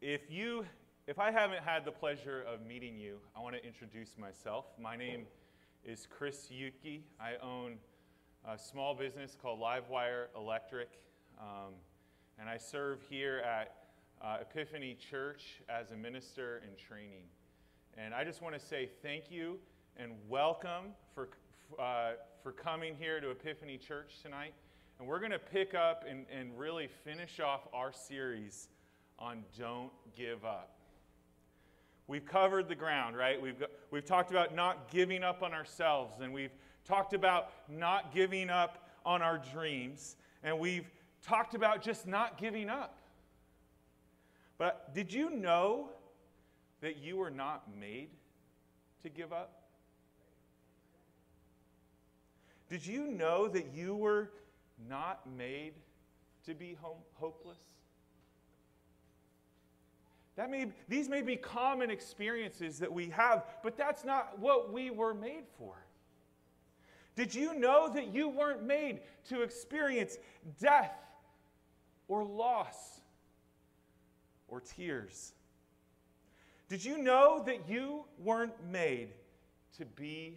If I haven't had the pleasure of meeting you, I want to introduce myself. My name is Chris Yutke. I own a small business called Livewire Electric, and I serve here at Epiphany Church as a minister in training. And I just want to say thank you and welcome for coming here to Epiphany Church tonight. And we're going to pick up and really finish off our series on Don't Give Up. We've covered the ground, right? We've talked about not giving up on ourselves, and we've talked about not giving up on our dreams, and we've talked about just not giving up. But did you know that you were not made to give up? Did you know that you were not made to be hopeless? These may be common experiences that we have, but that's not what we were made for. Did you know that you weren't made to experience death or loss or tears? Did you know that you weren't made to be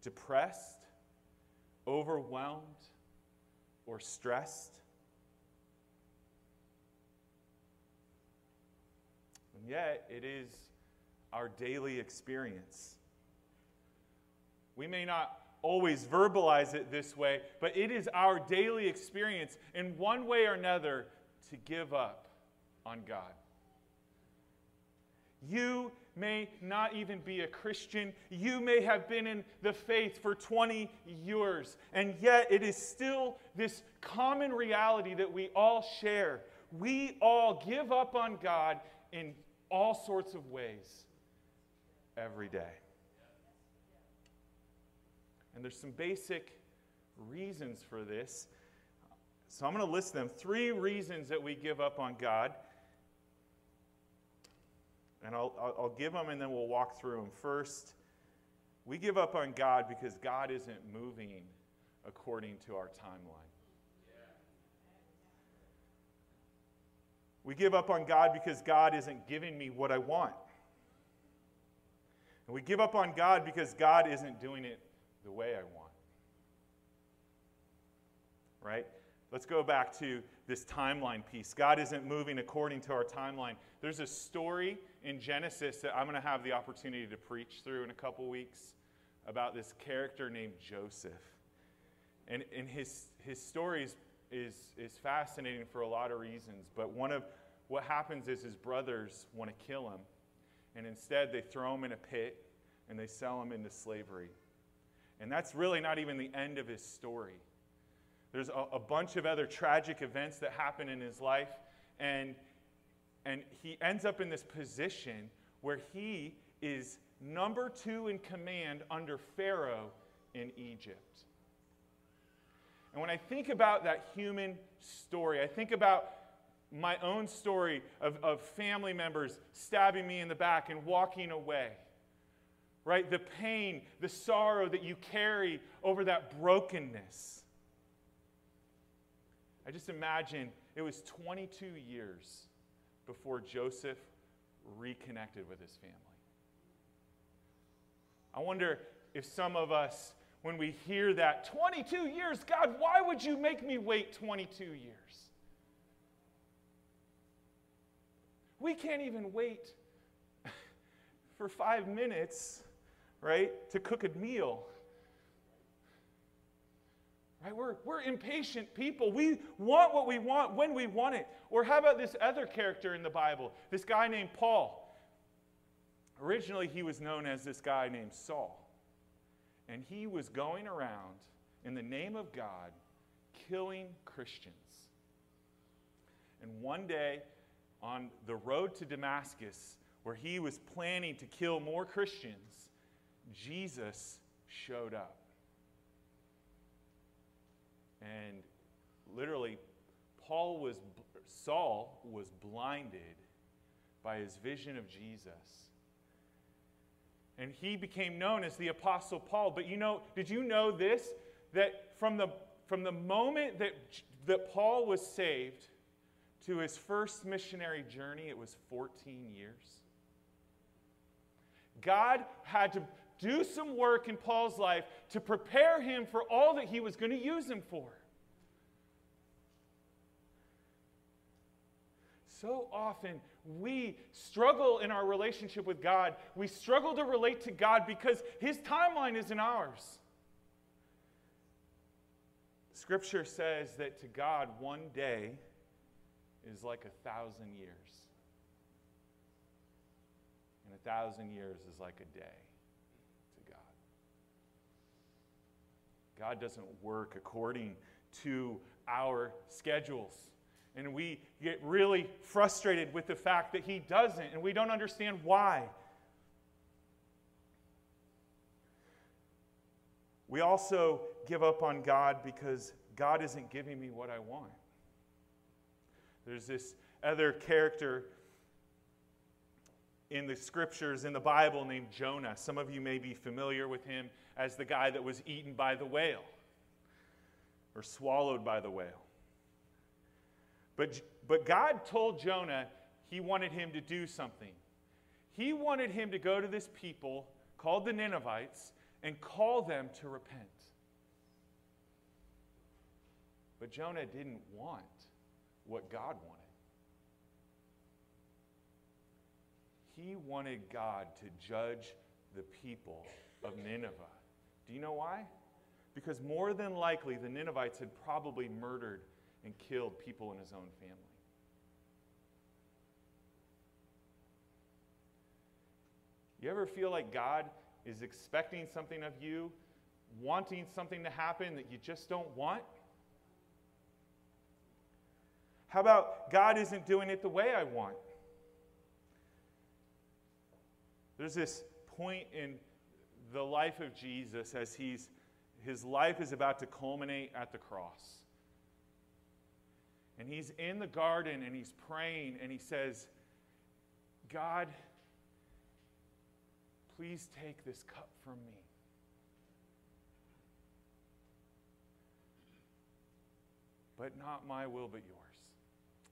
depressed, overwhelmed, or stressed? And yet, it is our daily experience. We may not always verbalize it this way, but it is our daily experience in one way or another to give up on God. You may not even be a Christian. You may have been in the faith for 20 years, and yet it is still this common reality that we all share. We all give up on God in all sorts of ways every day. And there's some basic reasons for this. So I'm going to list them. 3 reasons that we give up on God. And I'll give them and then we'll walk through them. First, we give up on God because God isn't moving according to our timeline. Yeah. We give up on God because God isn't giving me what I want. And we give up on God because God isn't doing it the way I want. Right? Let's go back to this timeline piece. God isn't moving according to our timeline. There's a story in Genesis that I'm going to have the opportunity to preach through in a couple weeks about this character named Joseph. And his story is fascinating for a lot of reasons. But one of what happens is his brothers want to kill him. And instead they throw him in a pit and they sell him into slavery. And that's really not even the end of his story. There's a bunch of other tragic events that happen in his life, and he ends up in this position where he is number 2 in command under Pharaoh in Egypt. And when I think about that human story, I think about my own story of family members stabbing me in the back and walking away. Right? The pain, the sorrow that you carry over that brokenness. I just imagine it was 22 years before Joseph reconnected with his family. I wonder if some of us, when we hear that, 22 years, God, why would you make me wait 22 years? We can't even wait for 5 minutes, right, to cook a meal. Right? We're impatient people. We want what we want when we want it. Or how about this other character in the Bible, this guy named Paul? Originally, he was known as this guy named Saul. And he was going around in the name of God, killing Christians. And one day, on the road to Damascus, where he was planning to kill more Christians, Jesus showed up. And literally, Saul was blinded by his vision of Jesus. And he became known as the Apostle Paul. But did you know this? That from the moment that Paul was saved to his first missionary journey, it was 14 years. God had to do some work in Paul's life to prepare him for all that he was going to use him for. So often we struggle in our relationship with God. We struggle to relate to God because his timeline isn't ours. Scripture says that to God, one day is like 1,000 years. And 1,000 years is like a day to God. God doesn't work according to our schedules. And we get really frustrated with the fact that he doesn't, and we don't understand why. We also give up on God because God isn't giving me what I want. There's this other character in the scriptures, in the Bible, named Jonah. Some of you may be familiar with him as the guy that was eaten by the whale or swallowed by the whale. But God told Jonah he wanted him to do something. He wanted him to go to this people called the Ninevites and call them to repent. But Jonah didn't want what God wanted. He wanted God to judge the people of Nineveh. Do you know why? Because more than likely the Ninevites had probably murdered and killed people in his own family. You ever feel like God is expecting something of you, wanting something to happen that you just don't want? How about God isn't doing it the way I want? There's this point in the life of Jesus as his life is about to culminate at the cross. And he's in the garden and he's praying and he says, God, please take this cup from me. But not my will, but yours.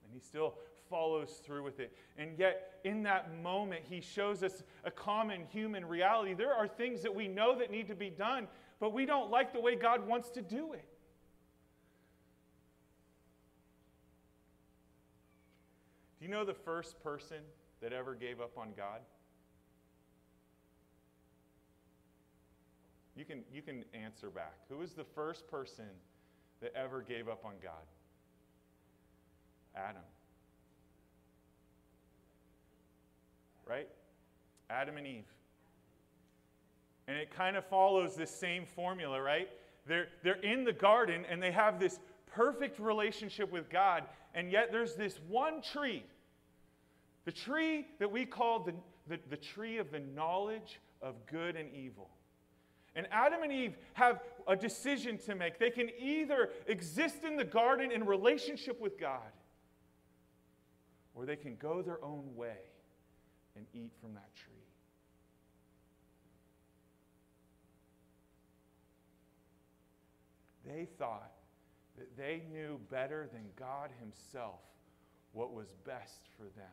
And he still follows through with it. And yet, in that moment, he shows us a common human reality. There are things that we know that need to be done, but we don't like the way God wants to do it. Do you know the first person that ever gave up on God? You can answer back. Who was the first person that ever gave up on God? Adam. Right? Adam and Eve. And it kind of follows this same formula, right? They're in the garden and they have this perfect relationship with God, and yet there's this one tree, the tree that we call the tree of the knowledge of good and evil. And Adam and Eve have a decision to make. They can either exist in the garden in relationship with God, or they can go their own way and eat from that tree. They thought that they knew better than God himself what was best for them.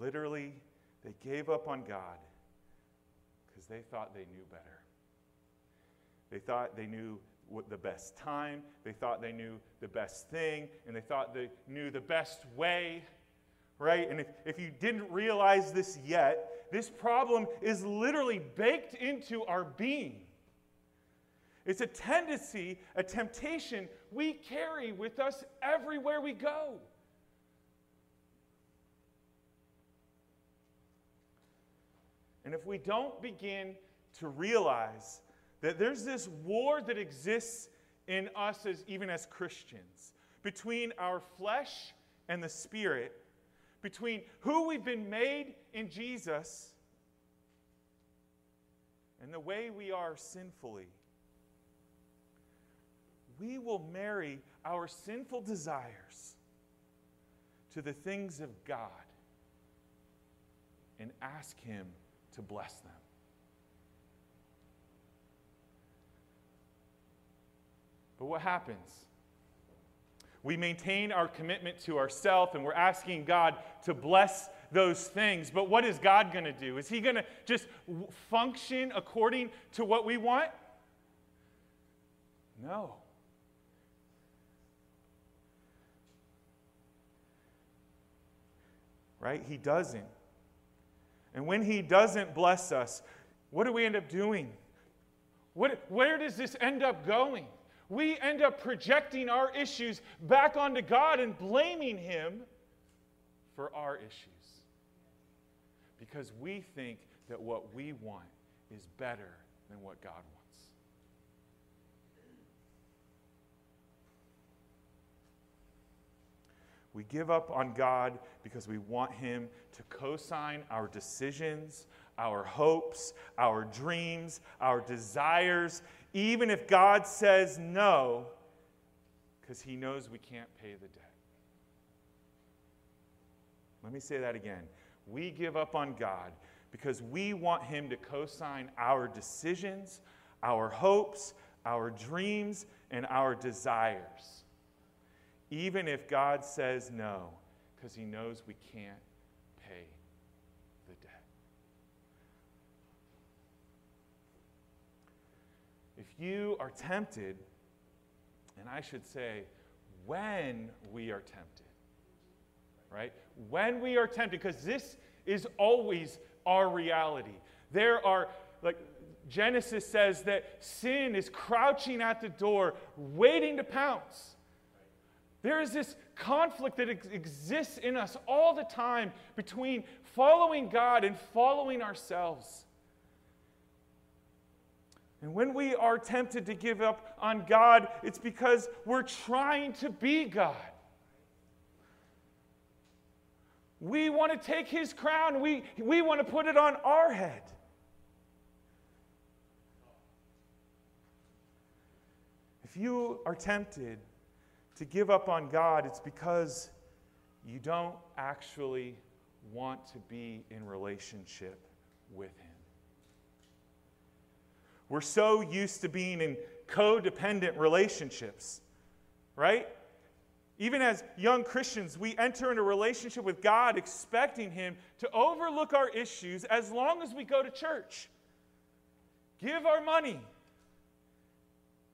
Literally, they gave up on God because they thought they knew better. They thought they knew what the best time, they thought they knew the best thing, and they thought they knew the best way. Right? And if you didn't realize this yet, this problem is literally baked into our being. It's a tendency, a temptation we carry with us everywhere we go. And if we don't begin to realize that there's this war that exists in us as even as Christians, between our flesh and the spirit, between who we've been made in Jesus and the way we are sinfully, we will marry our sinful desires to the things of God and ask him to bless them. But what happens? We maintain our commitment to ourselves, and we're asking God to bless those things. But what is God going to do? Is he going to just function according to what we want? No. Right? He doesn't. And when he doesn't bless us, what do we end up doing? Where does this end up going? We end up projecting our issues back onto God and blaming him for our issues. Because we think that what we want is better than what God wants. We give up on God because we want him to co-sign our decisions, our hopes, our dreams, our desires, even if God says no, because he knows we can't pay the debt. Let me say that again. We give up on God because we want him to co-sign our decisions, our hopes, our dreams, and our desires. Even if God says no, because he knows we can't pay the debt. If you are tempted, and I should say when we are tempted, right? When we are tempted, because this is always our reality. There are, like Genesis says, that sin is crouching at the door, waiting to pounce. There is this conflict that exists in us all the time between following God and following ourselves. And when we are tempted to give up on God, it's because we're trying to be God. We want to take his crown. We want to put it on our head. If you are tempted to give up on God, it's because you don't actually want to be in relationship with him. We're so used to being in codependent relationships, right? Even as young Christians, we enter into a relationship with God expecting him to overlook our issues as long as we go to church. Give our money.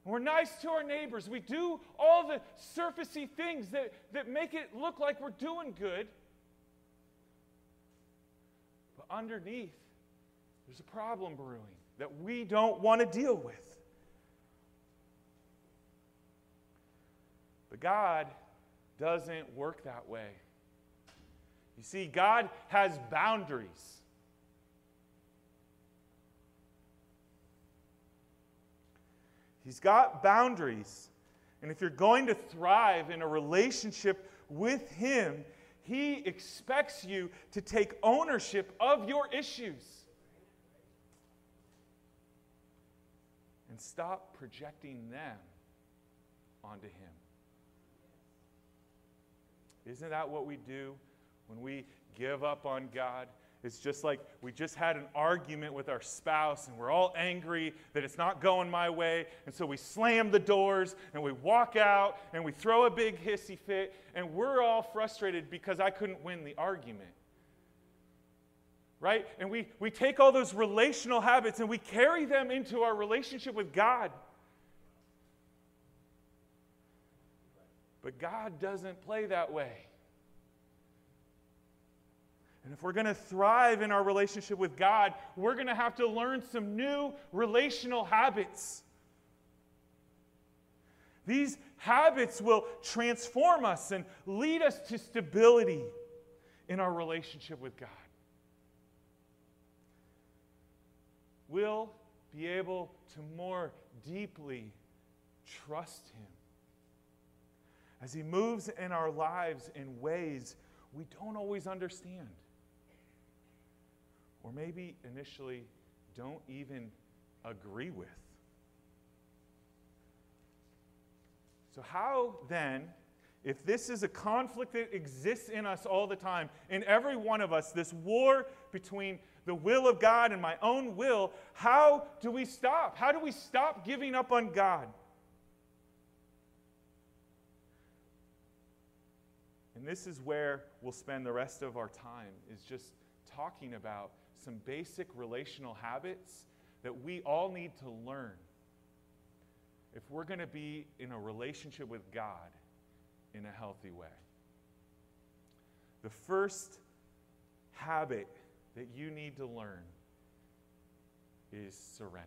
We're nice to our neighbors. We do all the surfacey things that make it look like we're doing good. But underneath, there's a problem brewing that we don't want to deal with. But God doesn't work that way. You see, God has boundaries. He's got boundaries. And if you're going to thrive in a relationship with him, he expects you to take ownership of your issues. And stop projecting them onto him. Isn't that what we do when we give up on God? It's just like we just had an argument with our spouse and we're all angry that it's not going my way. And so we slam the doors and we walk out and we throw a big hissy fit and we're all frustrated because I couldn't win the argument. Right? And we take all those relational habits and we carry them into our relationship with God. But God doesn't play that way. And if we're going to thrive in our relationship with God, we're going to have to learn some new relational habits. These habits will transform us and lead us to stability in our relationship with God. We'll be able to more deeply trust him as he moves in our lives in ways we don't always understand. Or maybe initially don't even agree with. So how then, if this is a conflict that exists in us all the time, in every one of us, this war between the will of God and my own will, how do we stop? How do we stop giving up on God? And this is where we'll spend the rest of our time, is just talking about some basic relational habits that we all need to learn if we're going to be in a relationship with God in a healthy way. The first habit that you need to learn is surrender.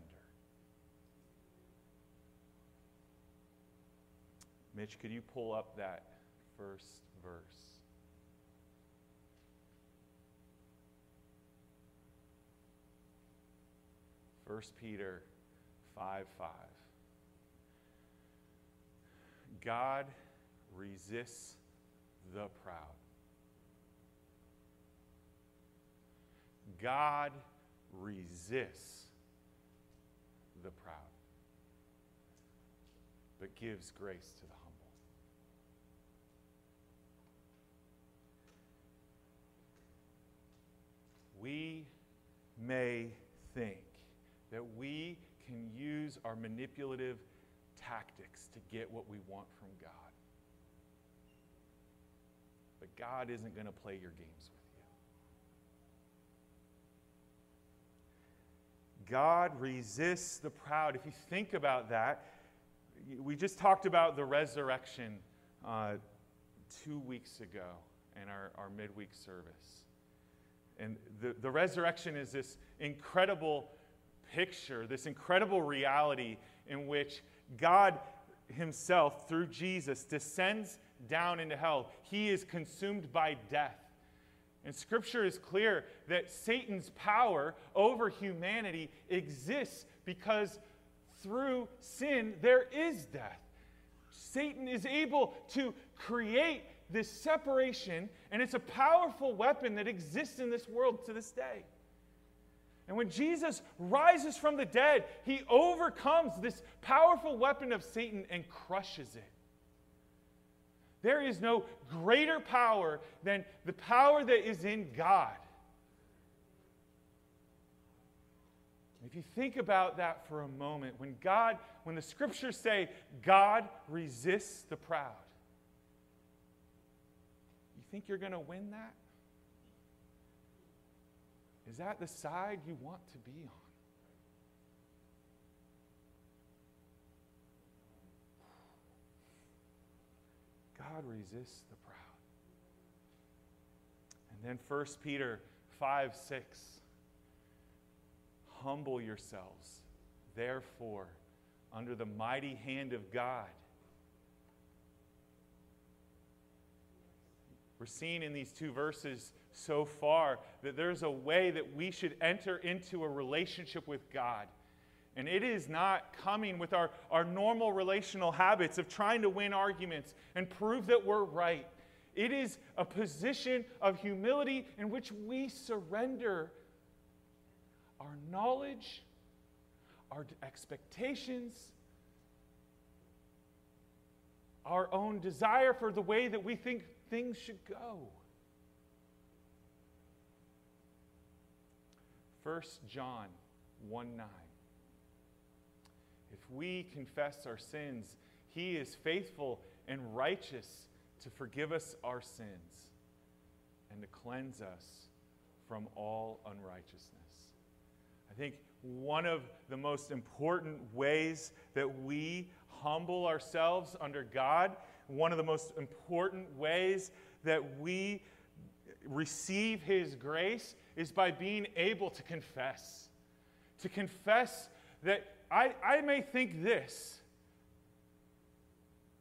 Mitch, could you pull up that first verse? First Peter 5:5. God resists the proud. God resists the proud, but gives grace to the humble. We may think that we can use our manipulative tactics to get what we want from God. But God isn't going to play your games with you. God resists the proud. If you think about that, we just talked about the resurrection 2 weeks ago in our midweek service. And the resurrection is this incredible picture, this incredible reality in which God himself, through Jesus, descends down into hell. He is consumed by death. And Scripture is clear that Satan's power over humanity exists because through sin there is death. Satan is able to create this separation, and it's a powerful weapon that exists in this world to this day. And when Jesus rises from the dead, he overcomes this powerful weapon of Satan and crushes it. There is no greater power than the power that is in God. If you think about that for a moment, when the Scriptures say God resists the proud, you think you're going to win that? Is that the side you want to be on? God resists the proud. And then 1 Peter 5:6. Humble yourselves, therefore, under the mighty hand of God. We're seeing in these two verses so far that there's a way that we should enter into a relationship with God. And it is not coming with our normal relational habits of trying to win arguments and prove that we're right. It is a position of humility in which we surrender our knowledge, our expectations, our own desire for the way that we think things should go. 1 John 1:9. If we confess our sins, he is faithful and righteous to forgive us our sins and to cleanse us from all unrighteousness. I think one of the most important ways that we humble ourselves under God, one of the most important ways that we receive his grace, is by being able to confess. To confess that I may think this,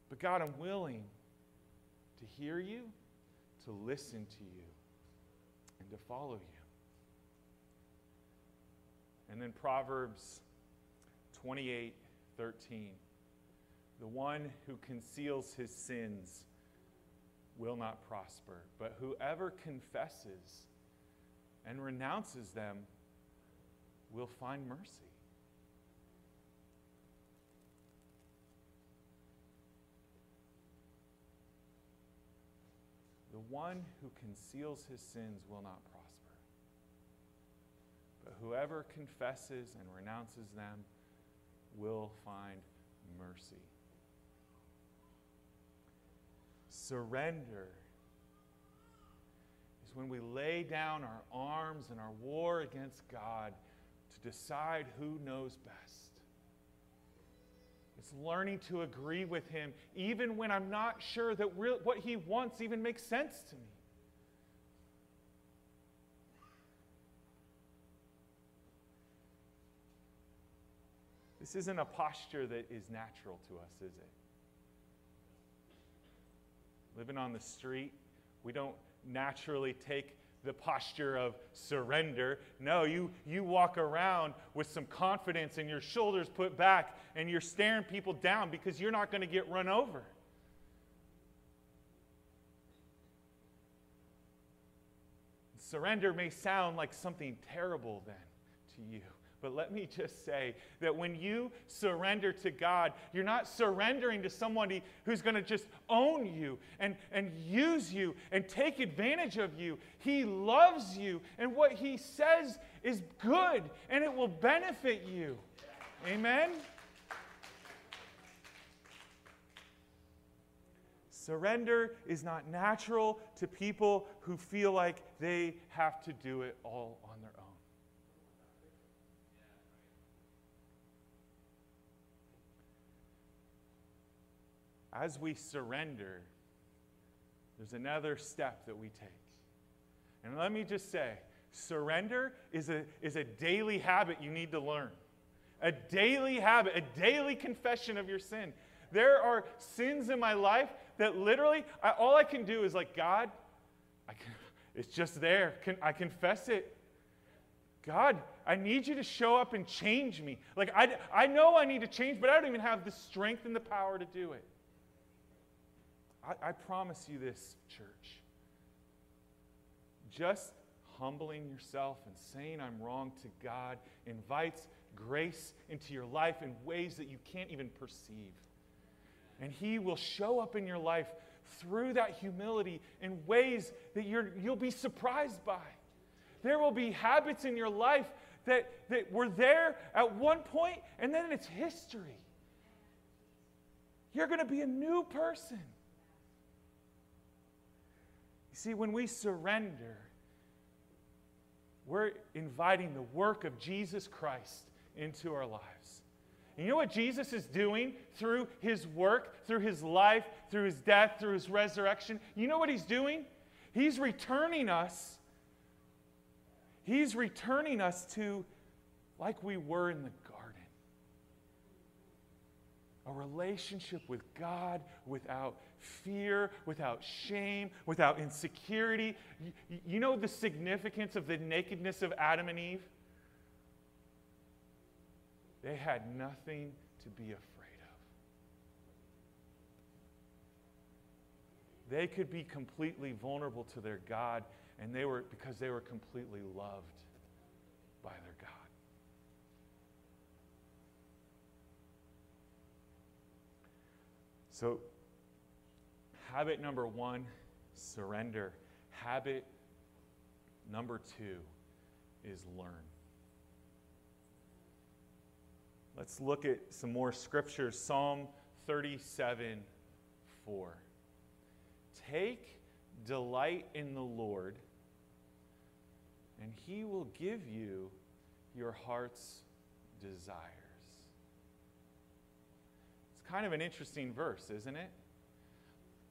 but God, I'm willing to hear you, to listen to you, and to follow you. And then Proverbs 28:13. The one who conceals his sins will not prosper, but whoever confesses and renounces them will find mercy. The one who conceals his sins will not prosper, but whoever confesses and renounces them will find mercy. Surrender when we lay down our arms in our war against God to decide who knows best. It's learning to agree with Him, even when I'm not sure that what He wants even makes sense to me. This isn't a posture that is natural to us, is it? Living on the street, we don't naturally take the posture of surrender. No, you walk around with some confidence and your shoulders put back and you're staring people down because you're not going to get run over. Surrender may sound like something terrible then to you. But let me just say that when you surrender to God, you're not surrendering to somebody who's going to just own you and use you and take advantage of you. He loves you, and what He says is good, and it will benefit you. Amen? Surrender is not natural to people who feel like they have to do it all on their own. As we surrender, there's another step that we take. And let me just say, surrender is a daily habit you need to learn. A daily habit, a daily confession of your sin. There are sins in my life that literally, all I can do is like, God, it's just there. I confess it. God, I need you to show up and change me. Like, I know I need to change, but I don't even have the strength and the power to do it. I promise you this, church. Just humbling yourself and saying I'm wrong to God invites grace into your life in ways that you can't even perceive. And He will show up in your life through that humility in ways that you'll be surprised by. There will be habits in your life that were there at one point, and then it's history. You're going to be a new person. You see, when we surrender, we're inviting the work of Jesus Christ into our lives. And you know what Jesus is doing through His work, through His life, through His death, through His resurrection? You know what He's doing? He's returning us. He's returning us to like we were in the garden. A relationship with God without fear, without shame, without insecurity. You know the significance of the nakedness of Adam and Eve? They had nothing to be afraid of. They could be completely vulnerable to their God, and they were because they were completely loved by their God. So, habit number one, surrender. Habit number two is learn. Let's look at some more scriptures. Psalm 37:4. Take delight in the Lord, and He will give you your heart's desire. Kind of an interesting verse, isn't it?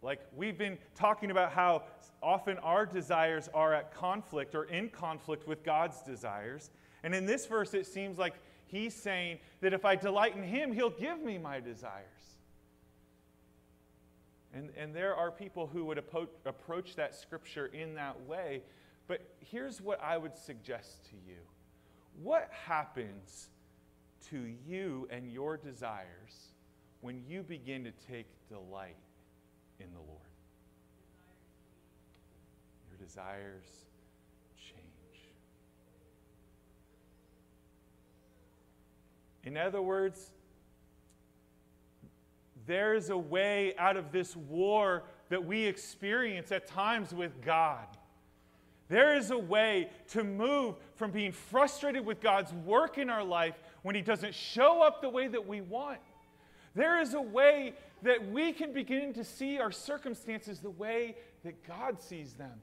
Like, we've been talking about how often our desires are at conflict or in conflict with God's desires. And in this verse, it seems like He's saying that if I delight in Him, He'll give me my desires. And there are people who would approach that scripture in that way. But here's what I would suggest to you. What happens to you and your desires when you begin to take delight in the Lord? Your desires change. In other words, there is a way out of this war that we experience at times with God. There is a way to move from being frustrated with God's work in our life when He doesn't show up the way that we want. There is a way that we can begin to see our circumstances the way that God sees them.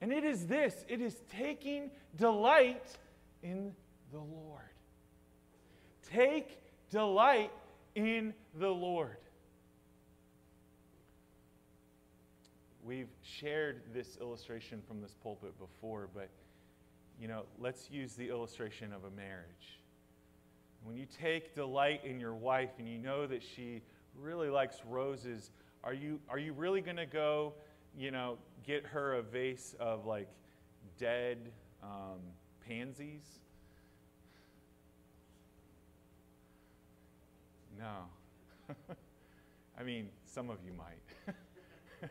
And it is this, it is taking delight in the Lord. Take delight in the Lord. We've shared this illustration from this pulpit before, but you know, let's use the illustration of a marriage. When you take delight in your wife and you know that she really likes roses, are you really going to go, you know, get her a vase of like dead pansies? No. I mean, some of you might.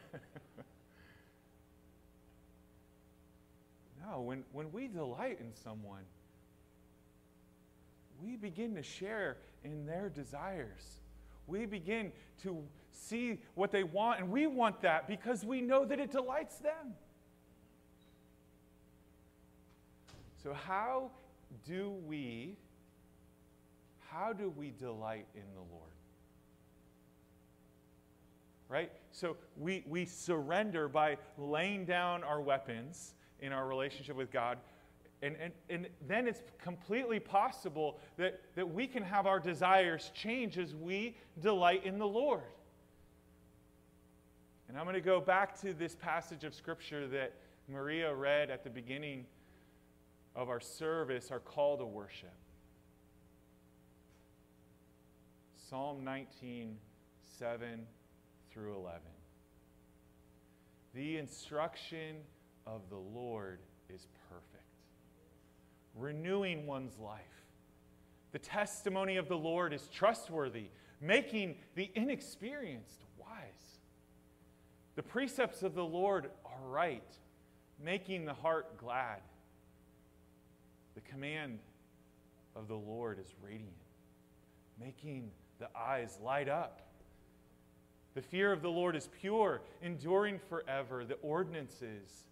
No, when we delight in someone, we begin to share in their desires. We begin to see what they want, and we want that because we know that it delights them. So how do we delight in the Lord? Right? So we surrender by laying down our weapons in our relationship with God. And then it's completely possible that we can have our desires change as we delight in the Lord. And I'm going to go back to this passage of Scripture that Maria read at the beginning of our service, our call to worship. Psalm 19, 7 through 11. The instruction of the Lord is perfect, renewing one's life. The testimony of the Lord is trustworthy, making the inexperienced wise. The precepts of the Lord are right, making the heart glad. The command of the Lord is radiant, making the eyes light up. The fear of the Lord is pure, enduring forever. The ordinances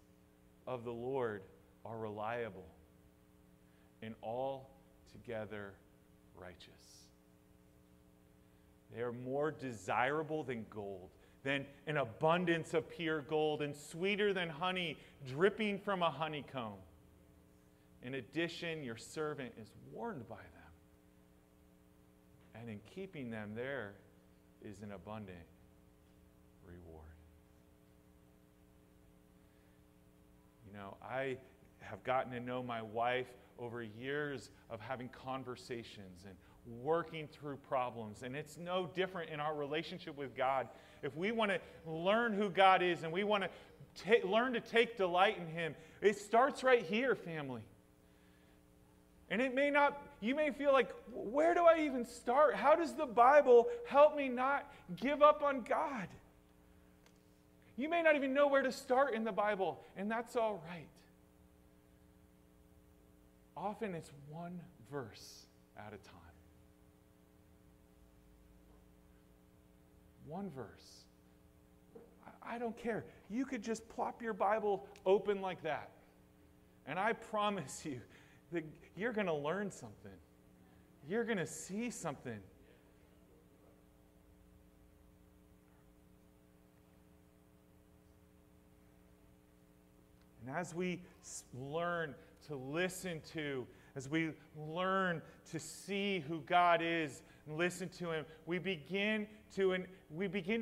of the Lord are reliable and altogether righteous. They are more desirable than gold, than an abundance of pure gold, and sweeter than honey dripping from a honeycomb. In addition, your servant is warned by them, and in keeping them there is an abundant reward. You know, I have gotten to know my wife over years of having conversations and working through problems. And it's no different in our relationship with God. If we want to learn who God is and we want to learn to take delight in Him, it starts right here, family. And it may not, you may feel like, where do I even start? How does the Bible help me not give up on God? You may not even know where to start in the Bible, and that's all right. Often it's one verse at a time. One verse. I don't care. You could just plop your Bible open like that. And I promise you that you're going to learn something. You're going to see something. And as we learn to listen to, as we learn to see who God is and listen to Him, we begin to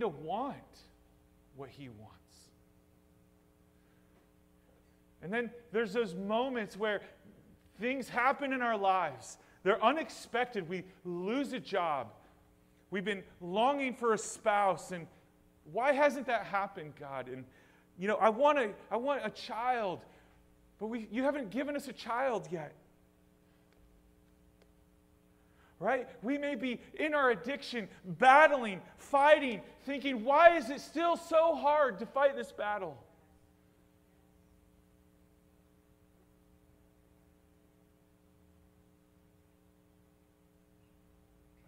want what He wants. And then there's those moments where things happen in our lives. They're unexpected. We lose a job. We've been longing for a spouse, and why hasn't that happened, God? And you know, I want a child. But you haven't given us a child yet. Right? We may be in our addiction, battling, fighting, thinking, why is it still so hard to fight this battle?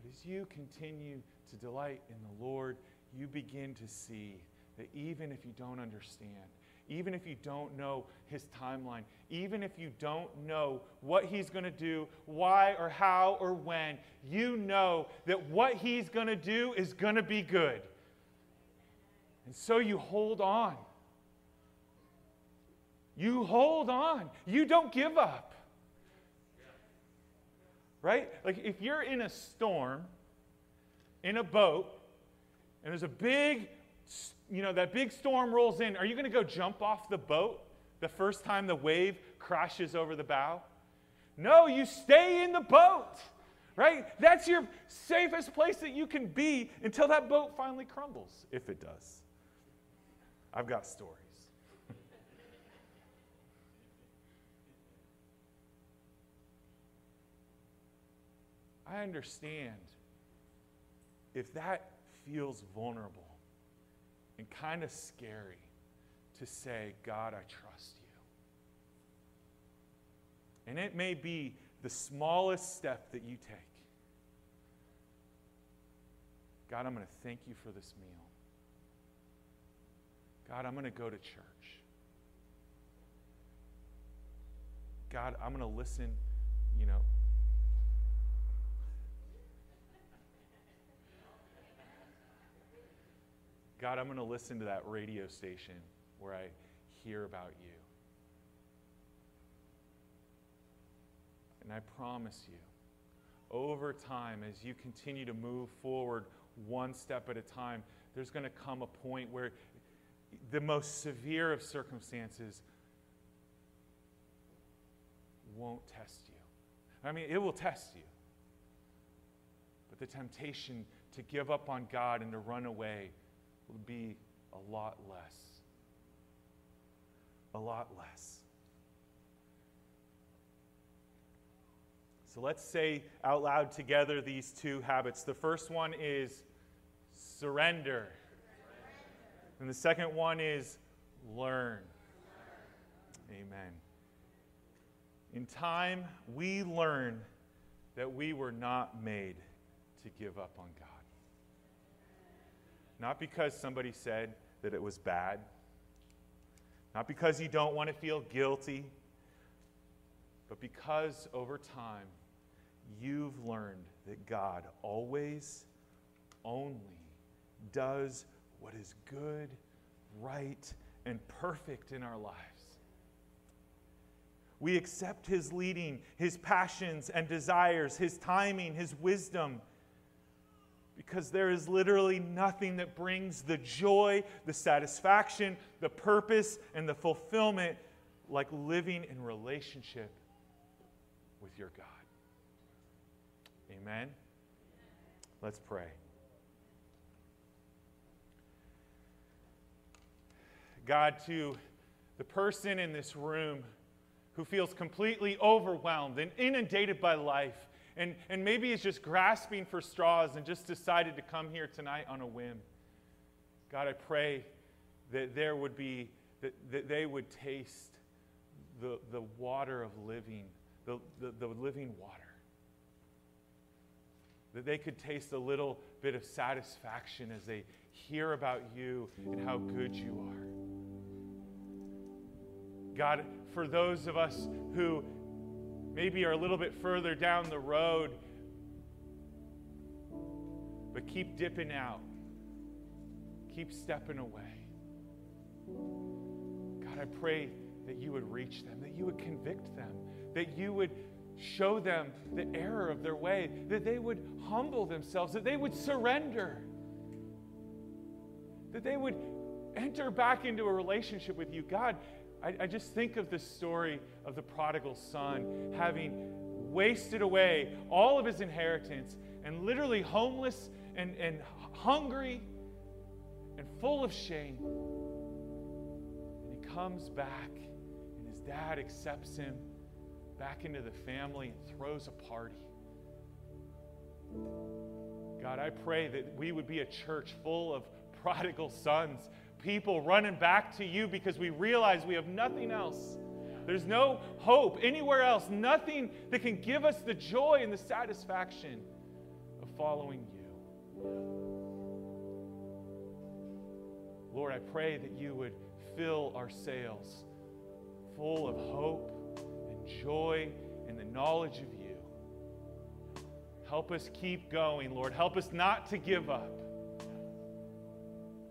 But as you continue to delight in the Lord, you begin to see that even if you don't understand, even if you don't know His timeline, even if you don't know what He's going to do, why or how or when, you know that what He's going to do is going to be good. And so you hold on. You hold on. You don't give up. Right? Like if you're in a storm, in a boat, and there's a big, you know, that big storm rolls in, are you going to go jump off the boat the first time the wave crashes over the bow? No, you stay in the boat, right? That's your safest place that you can be until that boat finally crumbles, if it does. I've got stories. I understand if that feels vulnerable and kind of scary to say, God, I trust you. And it may be the smallest step that you take. God, I'm going to thank you for this meal. God, I'm going to go to church. God, I'm going to listen, you know. God, I'm going to listen to that radio station where I hear about you. And I promise you, over time, as you continue to move forward one step at a time, there's going to come a point where the most severe of circumstances won't test you. I mean, it will test you. But the temptation to give up on God and to run away will be a lot less. A lot less. So let's say out loud together these two habits. The first one is surrender. And the second one is learn. Amen. In time, we learn that we were not made to give up on God. Not because somebody said that it was bad. Not because you don't want to feel guilty. But because over time, you've learned that God always, only does what is good, right, and perfect in our lives. We accept his leading, his passions and desires, his timing, his wisdom, because there is literally nothing that brings the joy, the satisfaction, the purpose, and the fulfillment like living in relationship with your God. Amen? Let's pray. God, to the person in this room who feels completely overwhelmed and inundated by life and maybe is just grasping for straws and just decided to come here tonight on a whim. God, I pray that there would be, that they would taste the water of living, the living water. That they could taste a little bit of satisfaction as they hear about you and how good you are. God, for those of us who maybe are a little bit further down the road, but keep dipping out, keep stepping away. God, I pray that you would reach them, that you would convict them, that you would show them the error of their way, that they would humble themselves, that they would surrender, that they would enter back into a relationship with you. God, I just think of the story of the prodigal son having wasted away all of his inheritance and literally homeless and hungry and full of shame. And he comes back and his dad accepts him back into the family and throws a party. God, I pray that we would be a church full of prodigal sons, people running back to you because we realize we have nothing else. There's no hope anywhere else, nothing that can give us the joy and the satisfaction of following you. Lord, I pray that you would fill our sails full of hope and joy and the knowledge of you. Help us keep going, Lord. Help us not to give up.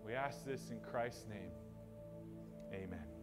We ask this in Christ's name. Amen.